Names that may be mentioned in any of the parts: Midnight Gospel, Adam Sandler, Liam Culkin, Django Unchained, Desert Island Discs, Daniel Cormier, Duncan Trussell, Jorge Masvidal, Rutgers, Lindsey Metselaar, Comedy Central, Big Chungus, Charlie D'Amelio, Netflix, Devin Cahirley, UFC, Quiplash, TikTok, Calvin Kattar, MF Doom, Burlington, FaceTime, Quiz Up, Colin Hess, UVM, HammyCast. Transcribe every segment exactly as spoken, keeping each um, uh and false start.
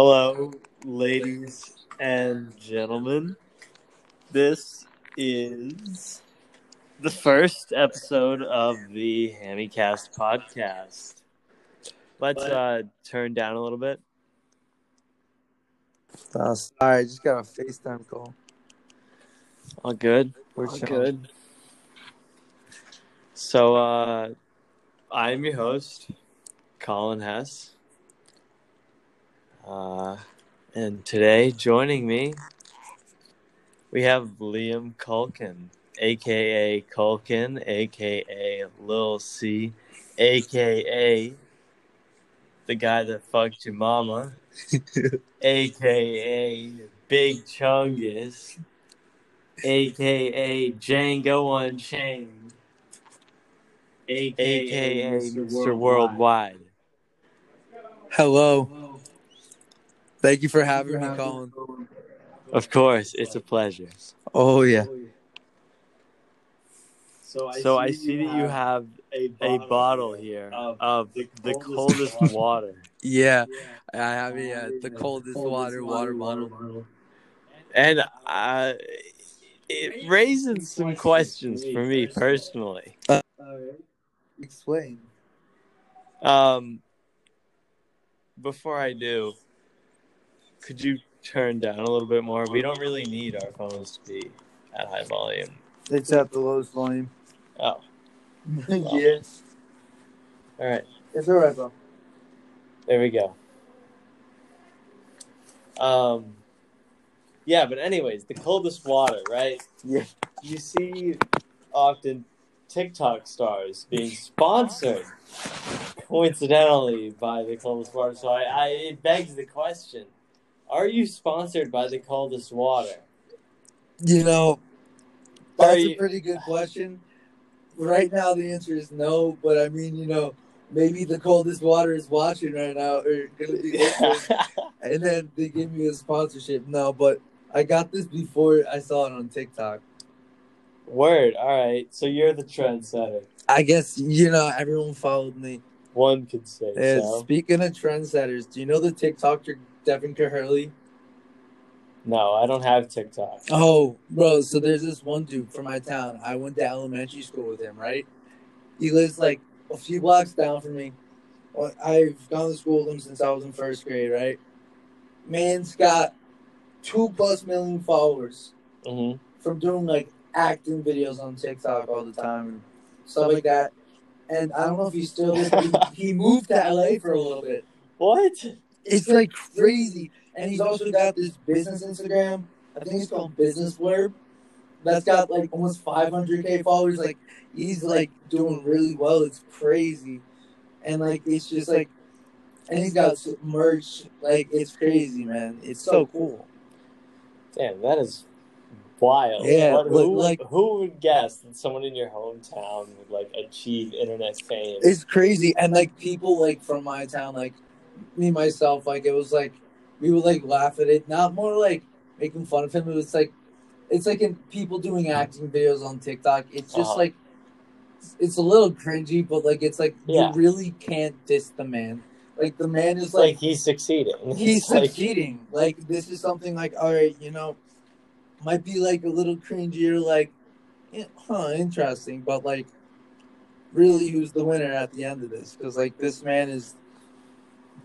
Hello, ladies and gentlemen. This is the first episode of the HammyCast podcast. Let's uh, turn down a little bit. Uh, sorry, I just got a FaceTime call. All good. We're All good. So, uh, I'm your host, Colin Hess. Uh, and today, joining me, we have Liam Culkin, a k a. Culkin, a k a. Lil C, a k a the guy that fucked your mama, a k a. Big Chungus, a k a. Django Unchained, a k a. Mister Worldwide. Hello. Thank you for having you me, Colin. Of course, it's a pleasure. Oh yeah. So I so see, I see you that you have a bottle, a bottle here of, of the, the coldest, coldest water. yeah, yeah, I have yeah, uh, the coldest, coldest water, water water bottle. And uh, it raises some questions for me personally. Uh, Explain. Um. Before I do. Could you turn down a little bit more? We don't really need our phones to be at high volume. It's at the lowest volume. Oh. Yes. All right. It's all right, bro. There we go. Um. Yeah, but anyways, the coldest water, right? Yeah. You see often TikTok stars being sponsored, coincidentally, by the coldest water. So I, I it begs the question. Are you sponsored by the coldest water? You know, that's you, a pretty good question. Right now, the answer is no. But, I mean, you know, maybe the coldest water is watching right now. Or, and then they give me a sponsorship. No, but I got this before I saw it on TikTok. Word. All right. So you're the trendsetter. I guess, you know, everyone followed me. One could say and so. Speaking of trendsetters, do you know the TikToker Devin Cahirley? No, I don't have TikTok. Oh, bro, so there's this one dude from my town. I went to elementary school with him, right? He lives, like, a few blocks down from me. I've gone to school with him since I was in first grade, right? Man's got two-plus million followers mm-hmm. from doing, like, acting videos on TikTok all the time and stuff like that. And I don't know if he still is. He moved to L A for a little bit. What? It's like crazy. And he's also got this business Instagram. I think it's called Business Werb. That's got like almost five hundred K followers. Like, he's like doing really well. It's crazy. And like, it's just like, and he's got merch. Like, it's crazy, man. It's so cool. Damn, that is wild. Yeah. What, who, like, who would guess that someone in your hometown would like achieve internet fame? It's crazy. And like, people like from my town, like, me myself, like, it was like we would like laugh at it, not more like making fun of him. It was like it's like in people doing acting videos on TikTok. It's just uh-huh. like it's a little cringy, but like it's like yeah. you really can't diss the man. Like, the man is like, like he's succeeding. He's succeeding. Like, this is something like, all right, you know, might be like a little cringy or like, huh, interesting, but like, really, who's the winner at the end of this? Because like, this man is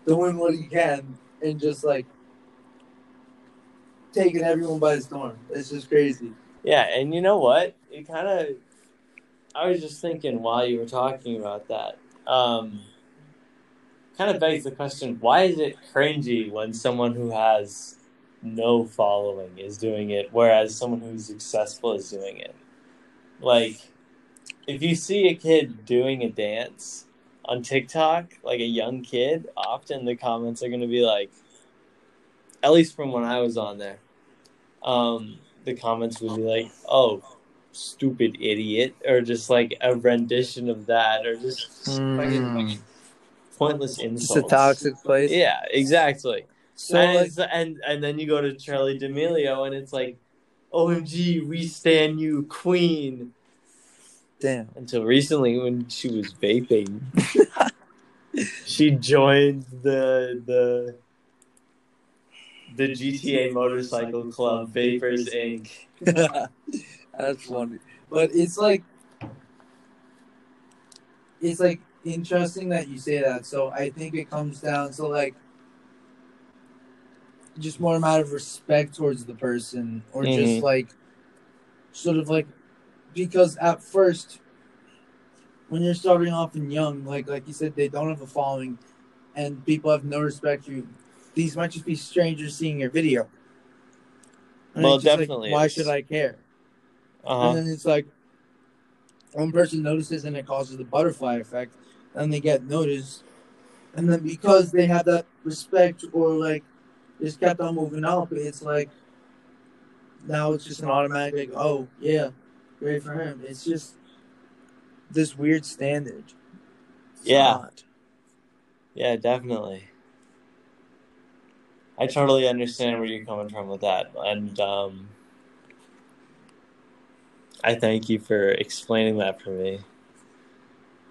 doing what he can and just like taking everyone by storm. It's just crazy. Yeah, and you know what? It kind of, I was just thinking while you were talking about that, um, kind of begs the question, why is it cringy when someone who has no following is doing it, whereas someone who's successful is doing it? Like, if you see a kid doing a dance on TikTok, like a young kid, often the comments are going to be like, at least from when I was on there, um, the comments would be like, oh, stupid idiot, or just like a rendition of that, or just mm. fucking like, pointless insults. It's a toxic place. Yeah, exactly. So and, like, it's, and, and then you go to Charlie D'Amelio, and it's like, O M G, we stan you, queen. Damn. Until recently, when she was vaping, she joined the the the G T A Motorcycle Club, Vapers Incorporated. That's funny. But it's like, it's like interesting that you say that. So I think it comes down to like just more amount of respect towards the person, or mm-hmm. just like sort of like, because at first when you're starting off and young, like like you said, they don't have a following and people have no respect for you. These might just be strangers seeing your video. And well, definitely. Like, why should I care? Uh-huh. And then it's like one person notices and it causes the butterfly effect, and they get noticed. And then because they have that respect, or like just kept on moving up, it's like now it's just an automatic, like, oh, yeah, great for him. It's just this weird standard. It's yeah. Not. Yeah, definitely. I totally understand where you're coming from with that. And um, I thank you for explaining that for me.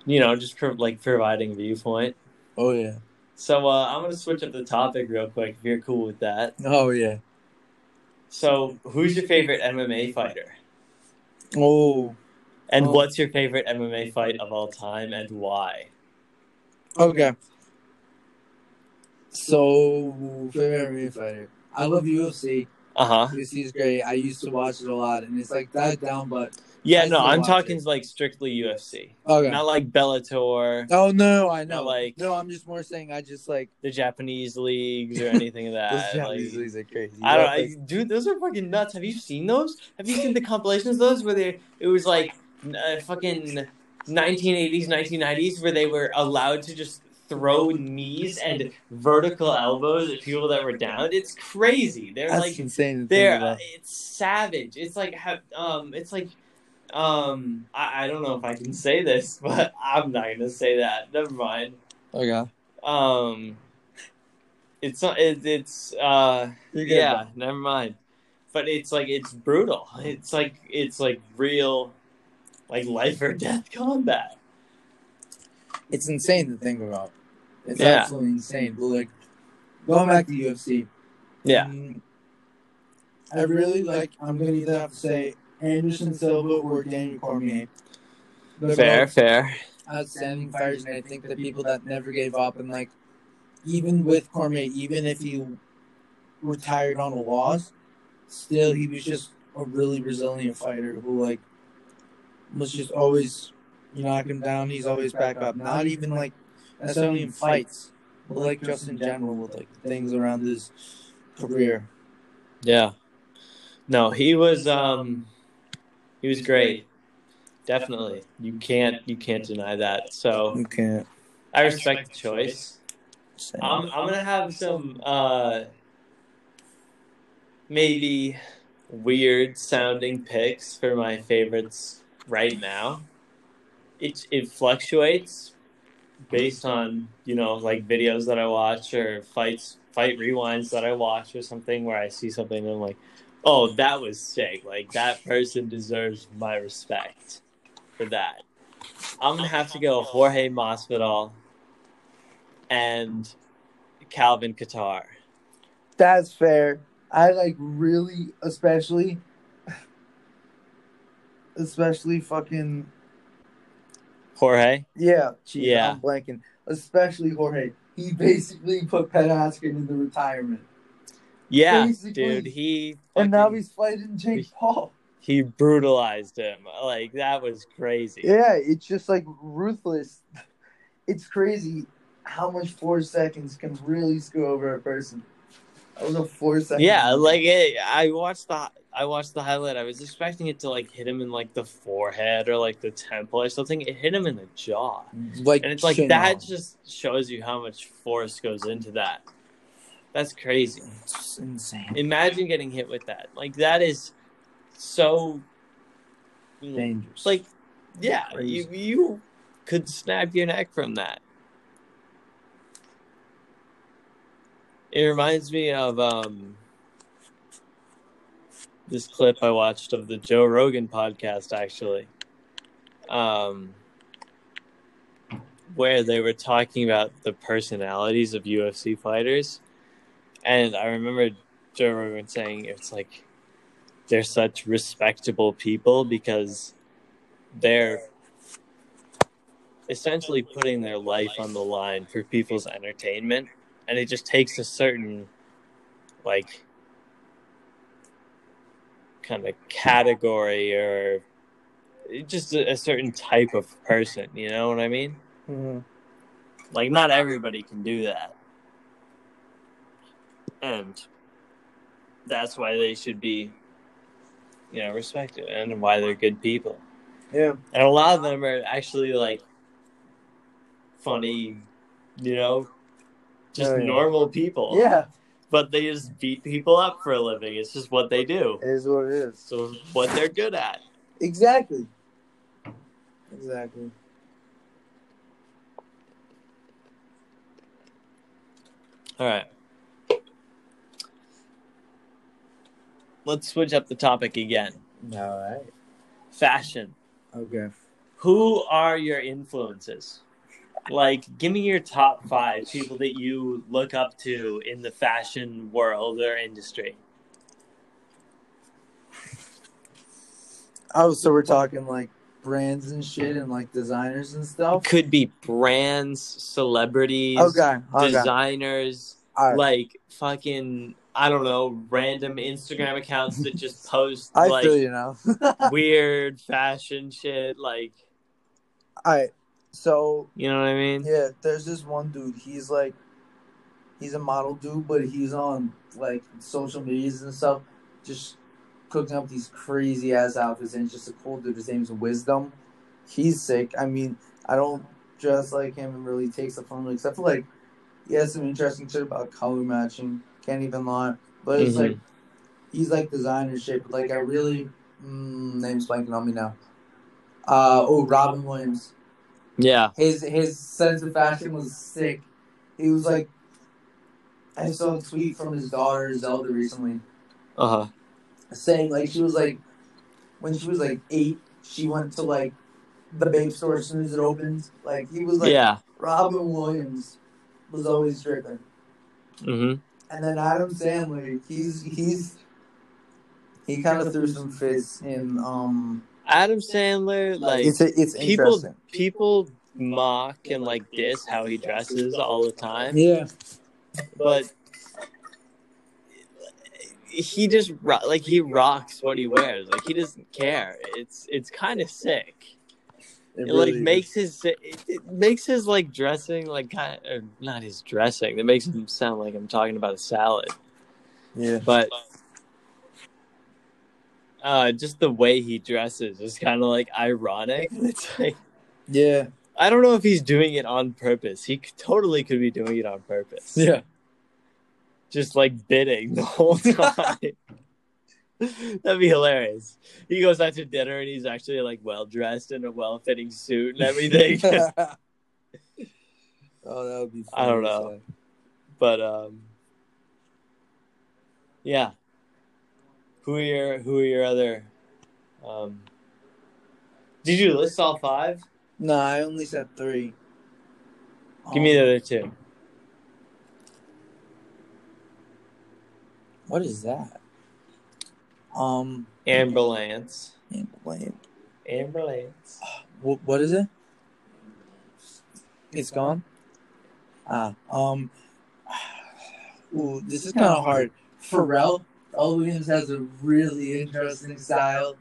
You know, just pro- like providing viewpoint. Oh, yeah. So uh, I'm going to switch up the topic real quick if you're cool with that. Oh, yeah. So who's your favorite M M A fighter? Oh. And oh. what's your favorite M M A fight of all time and why? Okay. So, favorite M M A fighter. I love U F C. Uh-huh. U F C is great. I used to watch it a lot, and it's like that down, but... Yeah, I no, I'm talking it. like strictly U F C. Okay. Not like Bellator. Oh, no, I know. Like, no, I'm just more saying I just like... The Japanese leagues or anything of that. Those Japanese like, leagues are crazy. I don't know. Like... Dude, those are fucking nuts. Have you seen those? Have you seen the compilations of those where they, it was like uh, fucking nineteen eighties, nineteen nineties where they were allowed to just... throw knees and vertical elbows at people that were down. It's crazy. They're That's like insane. They're uh, it's savage. It's like have um. It's like um. I, I don't know if I can say this, but I'm not gonna say that. Never mind. Okay. Um. It's not. It, it's uh. You're good, yeah. Bro. Never mind. But it's like it's brutal. It's like it's like real, like life or death combat. It's insane to think about. It's yeah. absolutely insane. But, like, going back to U F C. Yeah. Um, I really, like, I'm going to either have to say Anderson Silva or Daniel Cormier. They're fair, fair. Outstanding fighters, and I think the people that never gave up. And, like, even with Cormier, even if he retired on a loss, still he was just a really resilient fighter who, like, was just always... You knock him down, he's always back up. Not even, like, necessarily in fights, but, like, just in general with, like, things around his career. Yeah. No, he was, um, he was great. Definitely. You can't, you can't deny that. So, you can't. I respect the choice. I'm, I'm going to have some, uh, maybe weird sounding picks for my favorites right now. It it fluctuates based on, you know, like videos that I watch or fights, fight rewinds that I watch or something where I see something and I'm like, oh, that was sick. Like, that person deserves my respect for that. I'm going to have to go Jorge Masvidal and Calvin Kattar. That's fair. I, like, really, especially, especially fucking... Jorge? Yeah. Geez, yeah. I'm blanking. Especially Jorge. He basically put Pet Askin into retirement. Yeah, basically. Dude. He fucking, and now he's fighting Jake Paul. He brutalized him. Like, that was crazy. Yeah, it's just, like, ruthless. It's crazy how much four seconds can really screw over a person. That was a four second. Yeah, like, it, I watched the... I watched the highlight. I was expecting it to, like, hit him in, like, the forehead or, like, the temple or something. It hit him in the jaw. Like, and it's like, that on. Just shows you how much force goes into that. That's crazy. It's insane. Imagine getting hit with that. Like, that is so... dangerous. Like, yeah, you, you could snap your neck from that. It reminds me of... um. This clip I watched of the Joe Rogan podcast, actually, um, where they were talking about the personalities of U F C fighters. And I remember Joe Rogan saying it's like they're such respectable people because they're essentially putting their life on the line for people's entertainment, and it just takes a certain like kind of category or just a, a certain type of person, you know what I mean? Mm-hmm. Like, not everybody can do that. And that's why they should be, you know, respected, and why they're good people. Yeah. And a lot of them are actually, like, funny, you know, just oh, yeah. normal people. Yeah. But they just beat people up for a living. It's just what they do. It is what it is. So what they're good at. Exactly. Exactly. All right. Let's switch up the topic again. All right. Fashion. Okay. Who are your influences? Like, give me your top five people that you look up to in the fashion world or industry. Oh, so we're talking, like, brands and shit and, like, designers and stuff? It could be brands, celebrities, okay. Okay. designers, right. like, fucking... I don't know, random Instagram accounts that just post I like feel you know. weird fashion shit. Like, all right, so you know what I mean? Yeah, there's this one dude. He's like, he's a model dude, but he's on like social medias and stuff, just cooking up these crazy ass outfits. And he's just a cool dude. His name's Wisdom. He's sick. I mean, I don't dress like him and really take stuff from him, except for like, he has some interesting shit about color matching. Can't even lie. But it's mm-hmm. like, he's like designer shit. But like, I really, mm, name's blanking on me now. Uh, oh, Robin Williams. Yeah. His his sense of fashion was sick. He was like, I saw a tweet from his daughter, Zelda, recently. Uh-huh. Saying like, she was like, when she was like eight, she went to like, the babe store as soon as it opens. Like, he was like, yeah. Robin Williams was always dripping. Mm-hmm. And then Adam Sandler, he's he's he kind of threw some fits in. Um, Adam Sandler, like it's a, it's people interesting. People mock and like diss how he dresses all the time. Yeah, but he just like he rocks what he wears. Like he doesn't care. It's it's kind of sick. It, it really like is. makes his it, it makes his like dressing like kind of, or not his dressing. That makes him sound like I'm talking about a salad. Yeah, but uh, just the way he dresses is kind of like ironic. It's like, yeah, I don't know if he's doing it on purpose. He totally could be doing it on purpose. Yeah, just like bidding the whole time. That'd be hilarious. He goes out to dinner and he's actually like well dressed in a well fitting suit and everything. Oh, that would be funny. I don't know. Say. But um yeah. Who are your who are your other um did you list all five? No, I only said three. Give um, me the other two. What is that? Um, Amberlance. Amberlance. Amberlance. What, what is it? It's gone? Ah. Um. Ooh, this is kind of hard. Pharrell Williams has a really interesting style.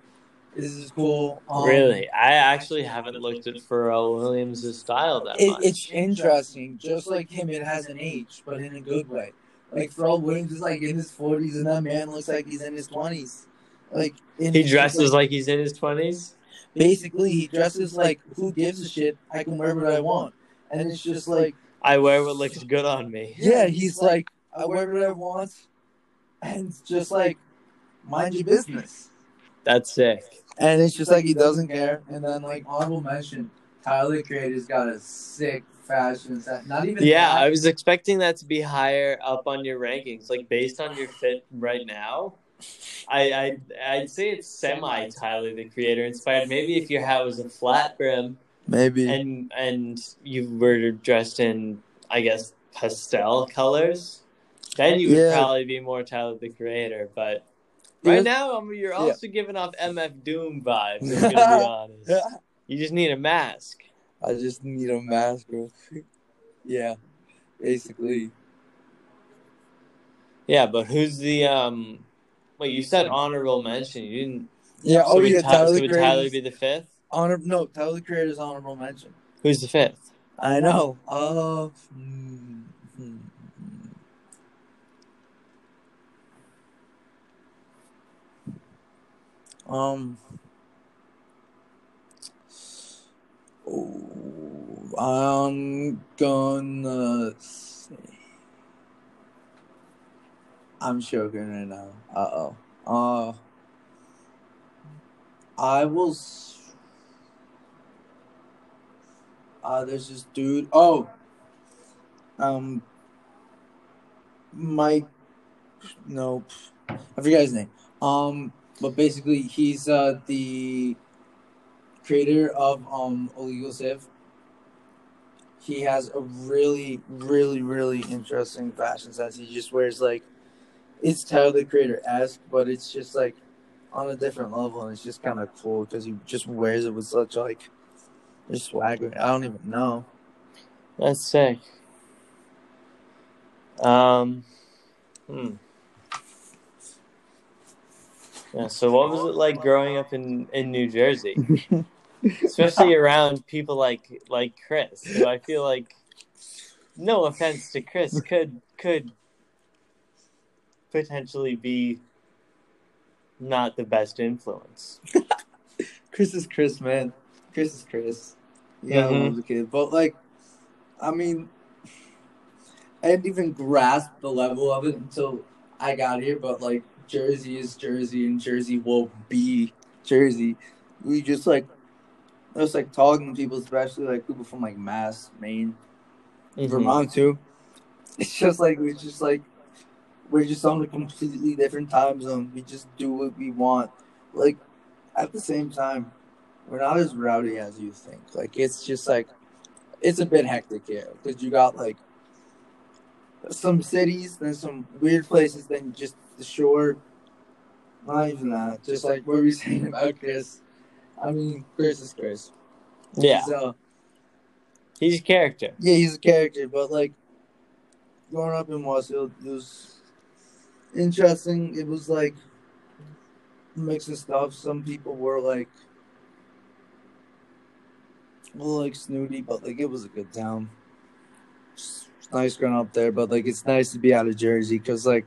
This is cool. Um, really? I actually haven't looked at Pharrell Williams' style that it, much. It's interesting. Just like him, it has an age, but in a good way. Like, Pharrell Williams is, like, in his forties, and that man looks like he's in his twenties. Like in He dresses his, like, like he's in his twenties? Basically, he dresses like, who gives a shit? I can wear what I want. And it's just, like... I wear what looks good on me. Yeah, he's like, I wear what I want, and just, like, mind your business. That's sick. And it's just, like, he doesn't care. And then, like, honorable mention, Tyler the Creator's got a sick... fashion, not even yeah that. I was expecting that to be higher up on your rankings, like based on your fit right now. I, I I'd say it's semi Tyler the Creator inspired. Maybe if your hat was a flat brim, maybe and and you were dressed in I guess pastel colors, Then you would yeah. probably be more Tyler the Creator, but right yeah. now I'm, you're also yeah. giving off M F Doom vibes, if I'm gonna be honest. Yeah. You just need a mask. I just need a mask, bro. Yeah, basically. Yeah, but who's the um? Wait, you said honorable mention. You didn't. Yeah. So oh yeah. T- Tyler so would Tyler be the fifth? Honor? No, Tyler the Creator's honorable mention. Who's the fifth? I know. Uh, hmm, hmm. Um. Oh, I'm gonna say. I'm choking right now. Uh oh. Uh. I will. Uh, there's this dude. Oh. Um. Mike. Nope. I forgot his name. Um. But basically, he's uh the creator of um Illegal Civ. He has a really, really, really interesting fashion sense. He just wears like, it's Tyler the Creator-esque, but it's just like on a different level, and it's just kind of cool because he just wears it with such like, just swagger. I don't even know. That's sick. Um, hmm. Yeah, so what was it like growing up in, in New Jersey? Especially around people like like Chris. So I feel like, no offense to Chris, could could potentially be not the best influence. Chris is Chris, man. Chris is Chris. Yeah, mm-hmm. I love the kid. But, like, I mean, I didn't even grasp the level of it until I got here, but, like, Jersey is Jersey, and Jersey will be Jersey. We just like, I was like talking to people, especially like people from like Mass, Maine, mm-hmm. Vermont too. It's just like we just like we're just on a completely different time zone. We just do what we want. Like at the same time, we're not as rowdy as you think. Like it's just like it's a bit hectic here because you got like some cities, then some weird places, then just. The shore, not even that. Just like what we were saying about Chris. I mean, Chris is Chris. Yeah. So he's a character. Yeah, he's a character. But like growing up in Westfield, it was interesting. It was like a mix of stuff. Some people were like a little like snooty, but like it was a good town. It's nice growing up there, but like it's nice to be out of Jersey because like.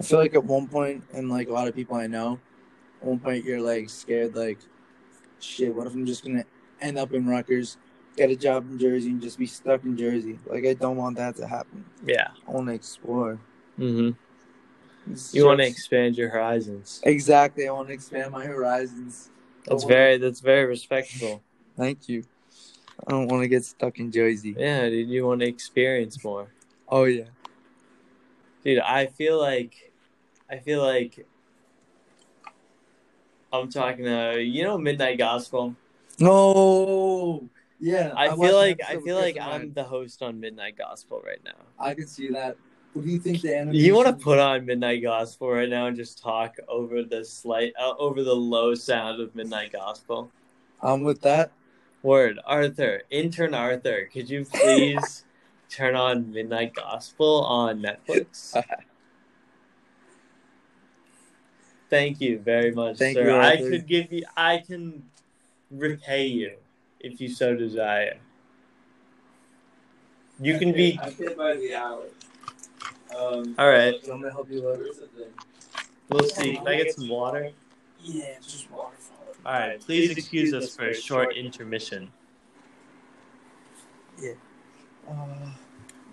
I feel like at one point, and like a lot of people I know, at one point you're like scared, like, shit, what if I'm just gonna end up in Rutgers, get a job in Jersey, and just be stuck in Jersey? Like, I don't want that to happen. Yeah. I want to explore. Mm hmm. You want to expand your horizons. Exactly. I want to expand my horizons. That's wanna... very, that's very respectful. Thank you. I don't want to get stuck in Jersey. Yeah, dude, you want to experience more. Oh, yeah. Dude, I feel like, I feel like I'm talking to, you know, Midnight Gospel? No. Yeah. I, I feel like, I feel like I'm the host on Midnight Gospel right now. I can see that. What do you think the animation? You want to put on Midnight Gospel right now and just talk over the slight, uh, over the low sound of Midnight Gospel? I'm with that. Word. Arthur, intern Arthur, could you please... turn on Midnight Gospel on Netflix. Thank you very much, Thank sir. You, I could give you, I can repay you if you so desire. You I can pay, be. I pay by the hour. Um, All right. I'm gonna help you load. We'll see. Can I get some water? Yeah, it's just water. All right. Please, please excuse us for a short intermission. Yeah. Uh,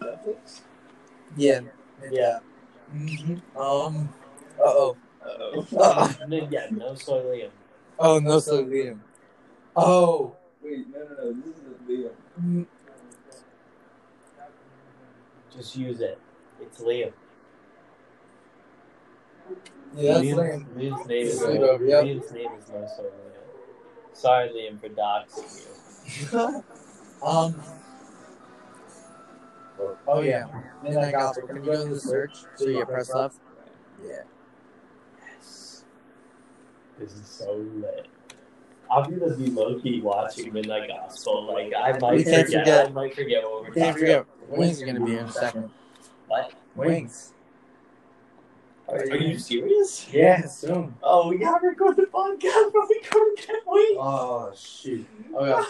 Netflix? Yeah. Yeah. Mm-hmm. Um. Uh oh. Uh oh. Yeah. No Soy Liam. Oh, no Soy Liam. Oh. Wait. No, no, no. This isn't Liam. Mm-hmm. Just use it. It's Liam. Yeah, that's Liam. Liam's name is Liam. Yep. Liam's name is No Soy Liam. Sorry, Liam, for doxing you. um. Or, oh, yeah. Midnight Gospel. Can you go to the search? So you press left? Yeah. Yes. This is so lit. I'm going to be low-key watching Midnight Gospel. Like, I might forget. forget. I might forget what we're talking about. Wings are going to be in a second. What? Wings. Are, are you serious? Yeah, soon. Oh, we got to record the podcast, but we couldn't get Wings. Oh, shoot. Okay.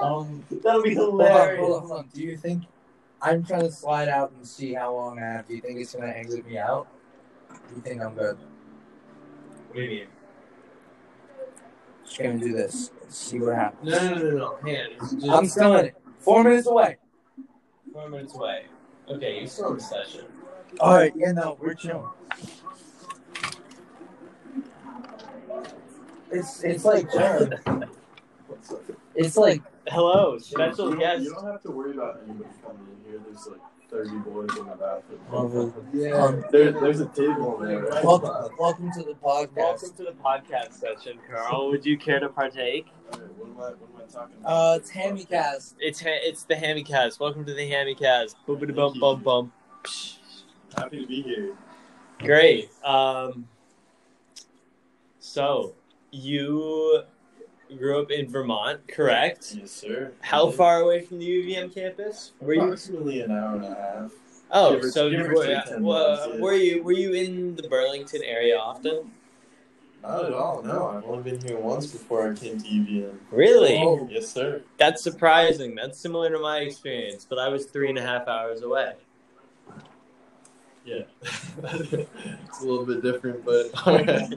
um, That'll be hilarious. Hold on, hold on. Do you think... I'm trying to slide out and see how long I have. Do you think it's going to exit me out? Do you think I'm good? What do you mean? Just going to do this. Let's see what happens. No, no, no, no. Man, just... I'm still in it. Four minutes away. Four minutes away. Okay, you're still in the session. All right, yeah, no, we're chilling. It's it's like it's like hello special guest. You don't have to worry about anybody coming in here. There's like thirty boys in the bathroom. Oh, yeah, um, there, there's a table in there. Right? Welcome, welcome to the podcast. Welcome to the podcast session, Carl. Would you care to partake? All right, what am I what am I talking about? Uh, it's HammyCast. It's ha- it's the HammyCast. Welcome to the HammyCast. Boopity bump bump bump. Happy to be here. Great. Um, so, you grew up in Vermont, correct? Yes, sir. How far away from the U V M campus were you? Approximately an hour and a half. Oh, give so give were, uh, well, were you were you in the Burlington area often? Not at all. No, I've only been here once before I came to U V M. Really? Oh, yes, sir. That's surprising. That's similar to my experience, but I was three and a half hours away. Yeah, it's a little bit different, but all right.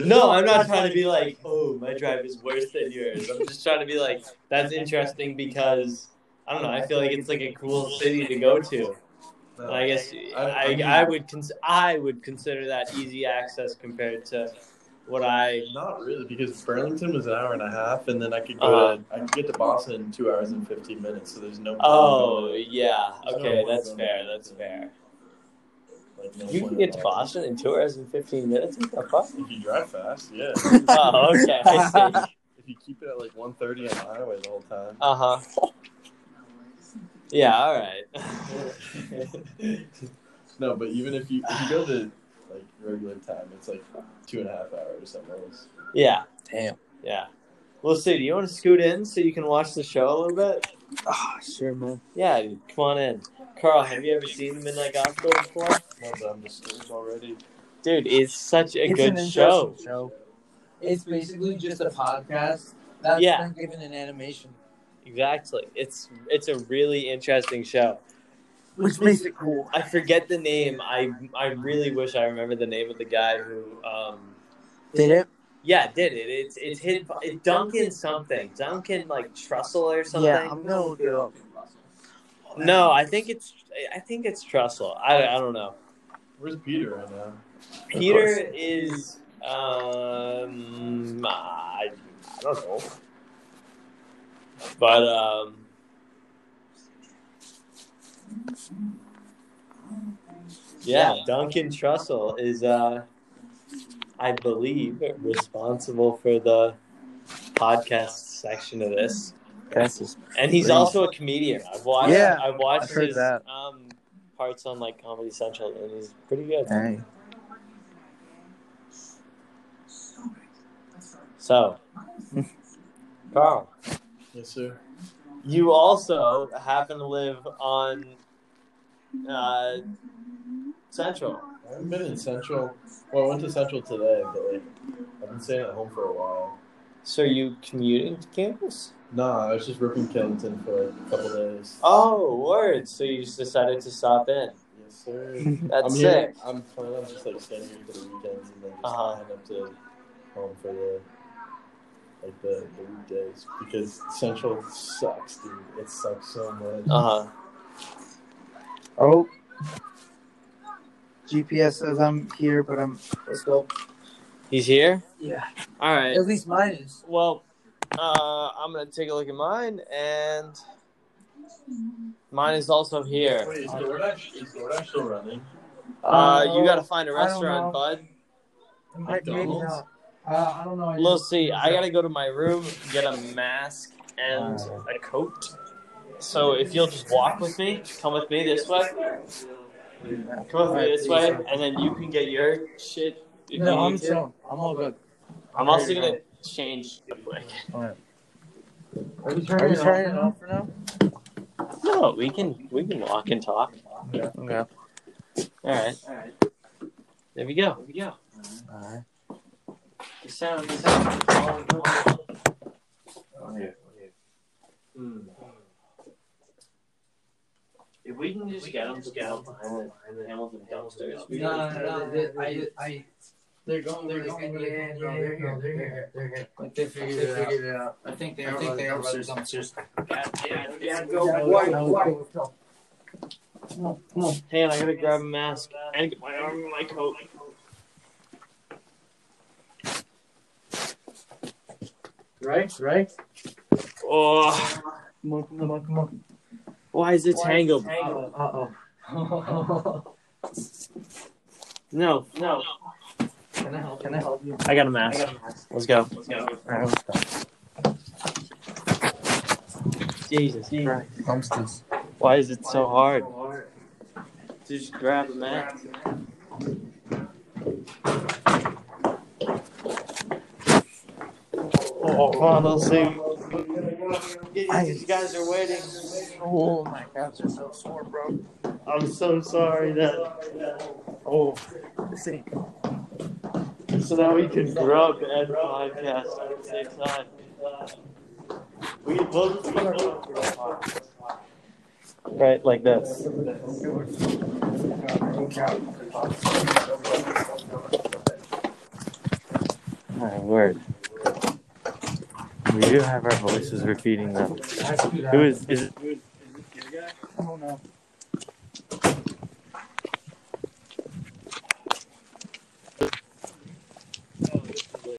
No, I'm not trying to be like, oh, my drive is worse than yours. I'm just trying to be like, that's interesting because, I don't know, I feel like it's like a cool city to go to. No, I guess I, I, I, mean, I, would cons- I would consider that easy access compared to what I... Not really, because Burlington was an hour and a half, and then I could go uh, to, I could get to Boston in two hours and fifteen minutes, so there's no... Oh, yeah, okay, no that's fair, that's fair. No you can get to Boston in two hours and fifteen minutes. What the fuck? If you drive fast, yeah. Oh, okay. I see. If you keep it at like one thirty on the highway the whole time. Uh huh. Yeah. All right. No, but even if you if you go to like regular time, it's like two and a half hours somewhere else. Yeah. Damn. Yeah. Well, Sue, do you want to scoot in so you can watch the show a little bit? Oh, sure, man. Yeah, dude, come on in. Carl, have you ever seen Midnight Gospel before? No, but I'm disturbed already. Dude, it's such a it's good show. show. It's basically just a podcast that's yeah. been given an animation. Exactly. It's it's a really interesting show. Which, Which makes it cool. I forget the name. I I really wish I remember the name of the guy who um, did it. Yeah, did it. It's it's hit it Duncan something. Duncan like Trussell or something. Yeah, I'm no dude. No, I think it's I think it's Trussell. I, I don't know. Where's Peter right now? Peter is um I, I don't know. But um yeah, Duncan Trussell is uh I believe responsible for the podcast section of this. And he's also a comedian. I've watched. Yeah, I've watched I've heard his that. Um, parts on like Comedy Central, and he's pretty good. Hey. So, Carl. Yes, sir. You also happen to live on uh, Central. I haven't been in Central. Well, I went to Central today, but like, I've been staying at home for a while. So are you commuting to campus? No, I was just ripping Killington for a couple days. Oh, word. So you just decided to stop in. Yes, sir. That's I'm sick. Here, I'm planning on just like staying here for the weekends and then just uh-huh. head up to home for the like the, the weekdays because Central sucks, dude. It sucks so much. Uh huh. Oh. G P S says I'm here, but I'm... Let's go. He's here? Yeah. All right. At least mine is. Well, uh, I'm going to take a look at mine, and mine is also here. Wait, is DoorDash, is DoorDash still running? Uh, you got to find a restaurant, bud. McDonald's? Uh, I don't know. We'll see. I got to go to my room, get a mask and a coat. So if you'll just walk with me, come with me this way, come with me this way, and then you can get your shit. If no, you I'm chilling. I'm all good. I'm also gonna go. change. Like. All right. Are we turning it off for now? No, we can we can walk and talk. Yeah. Okay. All right. All right. There we go. There we go. All right. The sound. The sound. Oh yeah. Hmm. If we can just we get them to go behind the Hamilton dumpsters. No, no, no. I, I, they're going. They're going. Yeah, yeah, they're here. They're here. They're here. Like they figured it out. I think they. I think they are dumpsters. Yeah, yeah, go, go, go. Hey, I gotta grab a mask and get my arm and my coat. Right, right. Oh, come on, come on, come on. Why is it tangled? Uh oh. No, no. Can I help? Can I help you? I got a mask. I got a mask. Let's go. Let's go. All right, let's go. Jesus Christ. Dumpsters. Why is it so hard? Just grab a mask. Oh, come on, let's see. These guys are waiting. Oh my gosh, they're so sore, bro. I'm so sorry that. Oh, see. So now we can grub and podcast at the same time. We both. Right, like this. My word. We do have our voices repeating them. Who is, is it? I don't know.